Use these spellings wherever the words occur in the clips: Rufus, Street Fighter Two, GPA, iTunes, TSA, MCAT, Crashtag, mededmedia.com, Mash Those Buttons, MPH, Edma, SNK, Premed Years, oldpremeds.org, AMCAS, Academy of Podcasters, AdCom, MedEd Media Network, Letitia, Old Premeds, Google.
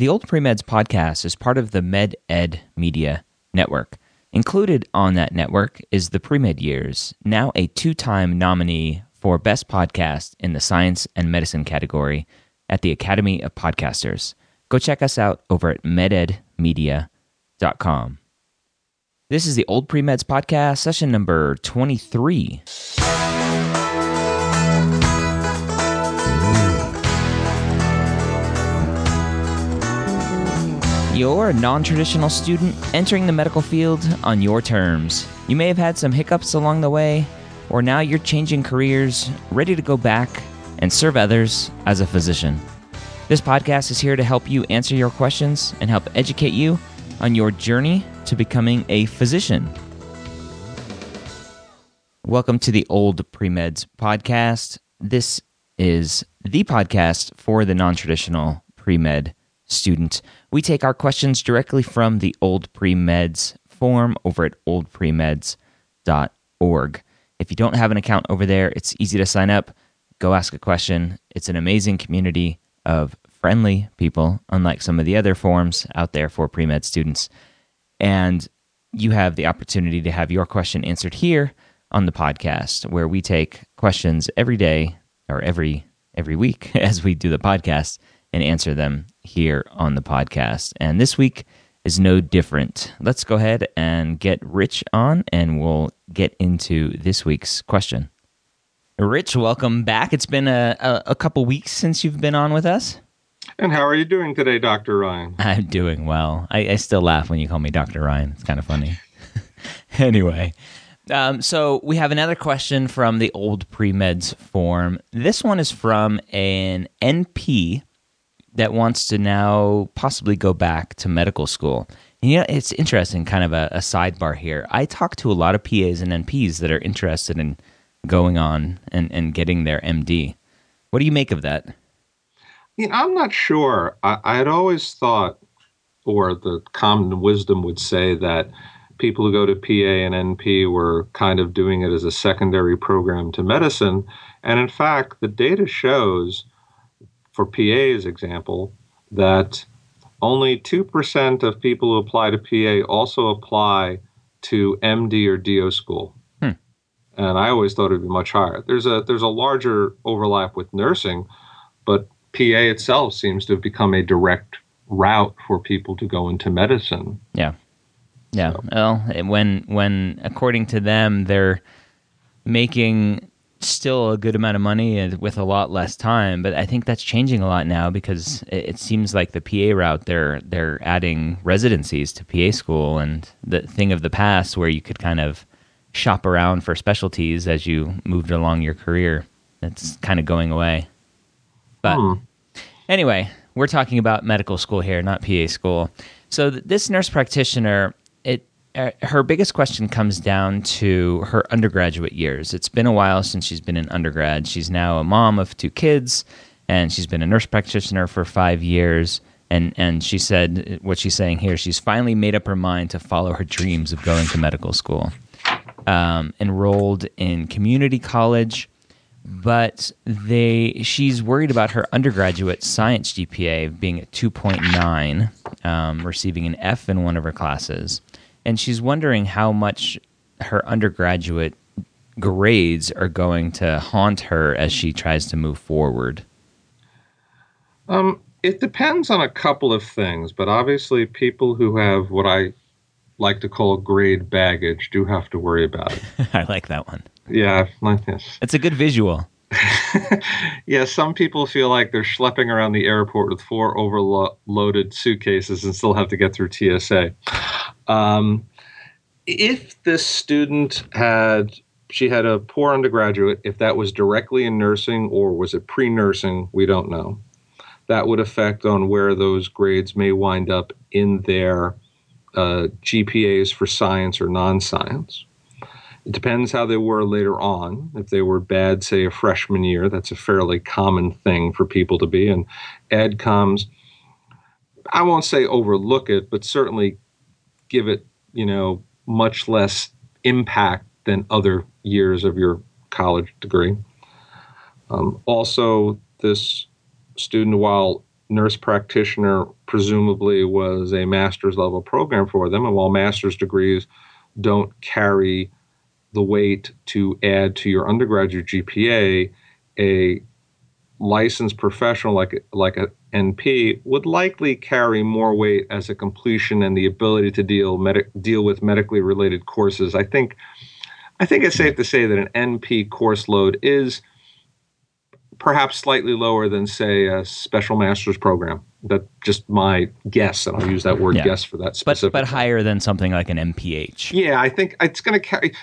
The Old Premeds podcast is part of the MedEd Media Network. Included on that network is the Premed Years, now a two-time nominee for Best Podcast in the Science and Medicine category at the Academy of Podcasters. Go check us out over at mededmedia.com. This is the Old Premeds podcast, session number 23. You're a non-traditional student entering the medical field on your terms. You may have had some hiccups along the way, or now you're changing careers, ready to go back and serve others as a physician. This podcast is here to help you answer your questions and help educate you on your journey to becoming a physician. Welcome to the Old Premeds podcast. This is the podcast for the non-traditional pre-med student. We take our questions directly from the Old Premeds form over at oldpremeds.org. If you don't have an account over there, it's easy to sign up. Go ask a question. It's an amazing community of friendly people, unlike some of the other forums out there for pre-med students. And you have the opportunity to have your question answered here on the podcast, where we take questions every day or every week as we do the podcast and answer them here on the podcast. And this week is no different. Let's go ahead and get Rich on, and we'll get into this week's question. Rich, welcome back. It's been a couple weeks since you've been on with us. And how are you doing today, Dr. Ryan? I'm doing well. I still laugh when you call me Dr. Ryan. It's kind of funny. Anyway, so we have another question from the Old Premeds form. This one is from an NP that wants to now possibly go back to medical school. And, you know, it's interesting, kind of a sidebar here. I talk to a lot of PAs and NPs that are interested in going on and getting their MD. What do you make of that? You know, I'm not sure. I'd always thought, or the common wisdom would say, that people who go to PA and NP were kind of doing it as a secondary program to medicine. And in fact, the data shows, for PA's example, that only 2% of people who apply to PA also apply to MD or DO school. And I always thought it would be much higher. There's a larger overlap with nursing, but PA itself seems to have become a direct route for people to go into medicine. Yeah. So. Well, when according to them, they're making still a good amount of money with a lot less time, but I think that's changing a lot now, because it seems like the PA route, they're adding residencies to PA school, and the thing of the past where you could kind of shop around for specialties as you moved along your career, that's kind of going away. But anyway, we're talking about medical school here, not PA school. So this nurse practitioner, her biggest question comes down to her undergraduate years. It's been a while since she's been an undergrad. She's now a mom of 2 kids, and she's been a nurse practitioner for 5 years. And she said, what she's saying here, she's finally made up her mind to follow her dreams of going to medical school. Enrolled in community college, but she's worried about her undergraduate science GPA being at 2.9, receiving an F in one of her classes. And she's wondering how much her undergraduate grades are going to haunt her as she tries to move forward. It depends on a couple of things, but obviously people who have what I like to call grade baggage do have to worry about it. I like that one. Yeah, like this. It's a good visual. Yeah, some people feel like they're schlepping around the airport with 4 overloaded suitcases and still have to get through TSA. If this student had a poor undergraduate, if that was directly in nursing or was it pre-nursing, we don't know. That would affect on where those grades may wind up in their GPAs for science or non-science. It depends how they were later on. If they were bad, say, a freshman year, that's a fairly common thing for people to be. And AdComs, I won't say overlook it, but certainly give it, much less impact than other years of your college degree. Also, this student, while nurse practitioner presumably was a master's level program for them. And while master's degrees don't carry the weight to add to your undergraduate GPA, a licensed professional like a NP would likely carry more weight as a completion and the ability to deal with medically related courses. I think it's safe to say that an NP course load is perhaps slightly lower than, say, a special master's program. That's just my guess, and I'll use that word guess for that specific. But higher than something like an MPH. Yeah, I think it's going to carry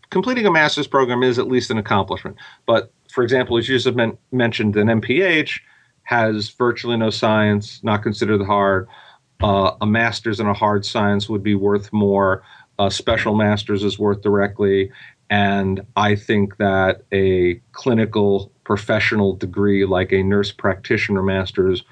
– completing a master's program is at least an accomplishment. But, for example, as you just mentioned, an MPH has virtually no science, not considered hard. A master's in a hard science would be worth more. A special master's is worth directly. And I think that a clinical professional degree like a nurse practitioner master's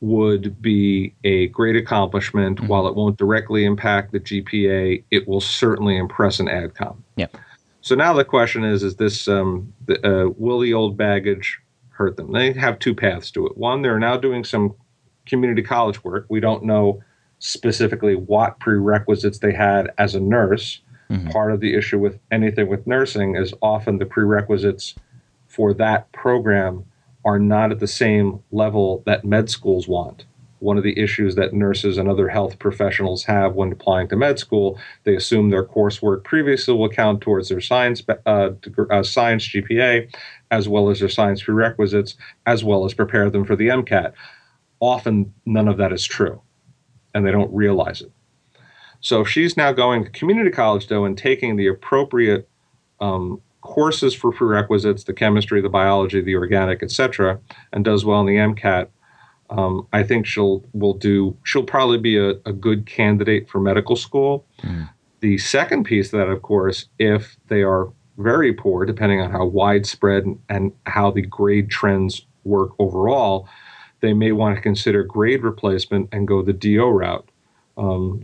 would be a great accomplishment. Mm-hmm. While it won't directly impact the GPA, it will certainly impress an AdCom. Yep. So now the question is this, will the old baggage hurt them? They have two paths to it. One, they're now doing some community college work. We don't know specifically what prerequisites they had as a nurse. Mm-hmm. Part of the issue with anything with nursing is often the prerequisites for that program are not at the same level that med schools want. One of the issues that nurses and other health professionals have when applying to med school, they assume their coursework previously will count towards their science GPA, as well as their science prerequisites, as well as prepare them for the MCAT. Often none of that is true, and they don't realize it. So if she's now going to community college, though, and taking the appropriate courses for prerequisites, the chemistry, the biology, the organic, etc., and does well in the MCAT, I think she'll probably be a good candidate for medical school. Mm. The second piece of that, of course, if they are very poor, depending on how widespread and how the grade trends work overall, they may want to consider grade replacement and go the DO route.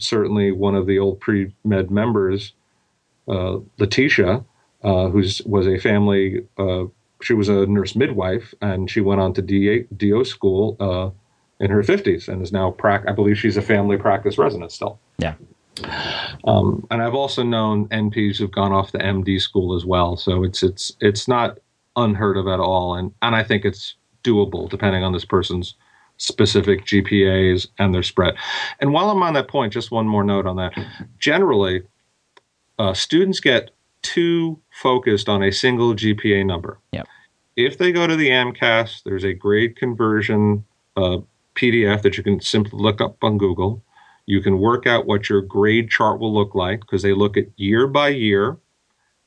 Certainly one of the old pre-med members, Letitia, she was a nurse midwife, and she went on to DO school in her 50s and is now, I believe she's a family practice resident still. Yeah. And I've also known NPs who've gone off to MD school as well. So it's not unheard of at all. And I think it's doable depending on this person's specific GPAs and their spread. And while I'm on that point, just one more note on that. Generally, students get too focused on a single GPA number. Yep. If they go to the AMCAS, there's a grade conversion PDF that you can simply look up on Google. You can work out what your grade chart will look like because they look at year by year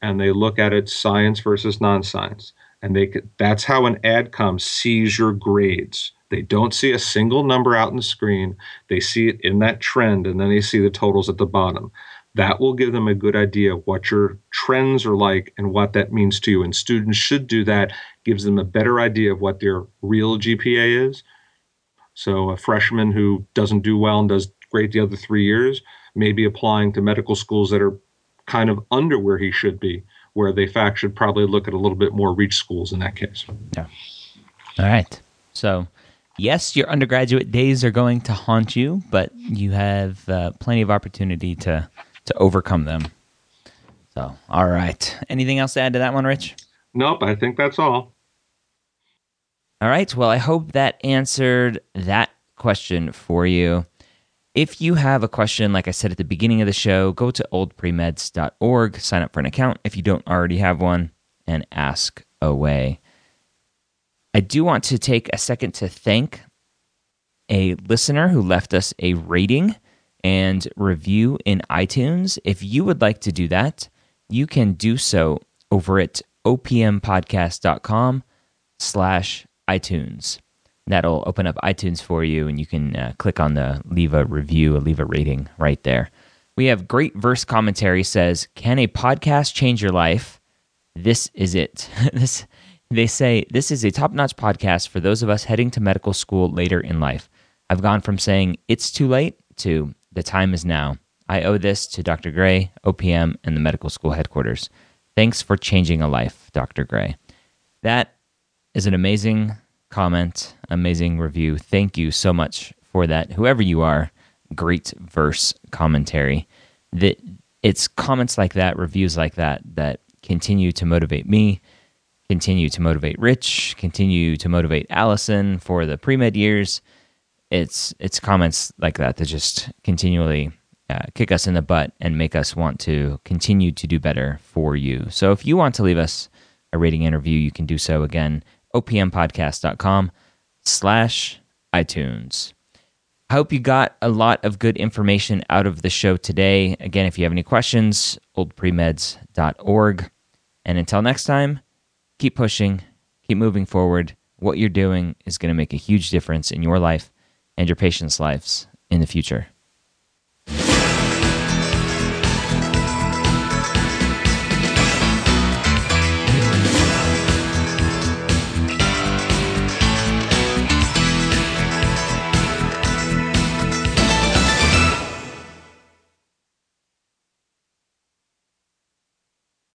and they look at it science versus non-science. And that's how an AdCom sees your grades. They don't see a single number out on the screen. They see it in that trend, and then they see the totals at the bottom. That will give them a good idea of what your trends are like and what that means to you. And students should do that. Gives them a better idea of what their real GPA is. So a freshman who doesn't do well and does great the other 3 years may be applying to medical schools that are kind of under where he should be, where they should probably look at a little bit more reach schools in that case. Yeah. All right. So yes, your undergraduate days are going to haunt you, but you have plenty of opportunity to overcome them. So, all right. Anything else to add to that one, Rich? Nope, I think that's all. All right. Well, I hope that answered that question for you. If you have a question, like I said at the beginning of the show, go to oldpremeds.org, sign up for an account if you don't already have one, and ask away. I do want to take a second to thank a listener who left us a rating and review in iTunes. If you would like to do that, you can do so over at opmpodcast.com/iTunes. That'll open up iTunes for you, and you can click on the leave a review, leave a rating right there. We have great verse commentary says, "Can a podcast change your life? This is it." They say, "This is a top-notch podcast for those of us heading to medical school later in life. I've gone from saying it's too late to the time is now. I owe this to Dr. Gray, OPM, and the medical school headquarters. Thanks for changing a life, Dr. Gray." That is an amazing comment, amazing review. Thank you so much for that. Whoever you are, great verse commentary. It's comments like that, reviews like that, that continue to motivate me, continue to motivate Rich, continue to motivate Allison for the Premed Years. It's comments like that that just continually kick us in the butt and make us want to continue to do better for you. So if you want to leave us a rating and review, you can do so again, opmpodcast.com/iTunes. I hope you got a lot of good information out of the show today. Again, if you have any questions, oldpremeds.org. And until next time, keep pushing, keep moving forward. What you're doing is going to make a huge difference in your life and your patients' lives in the future.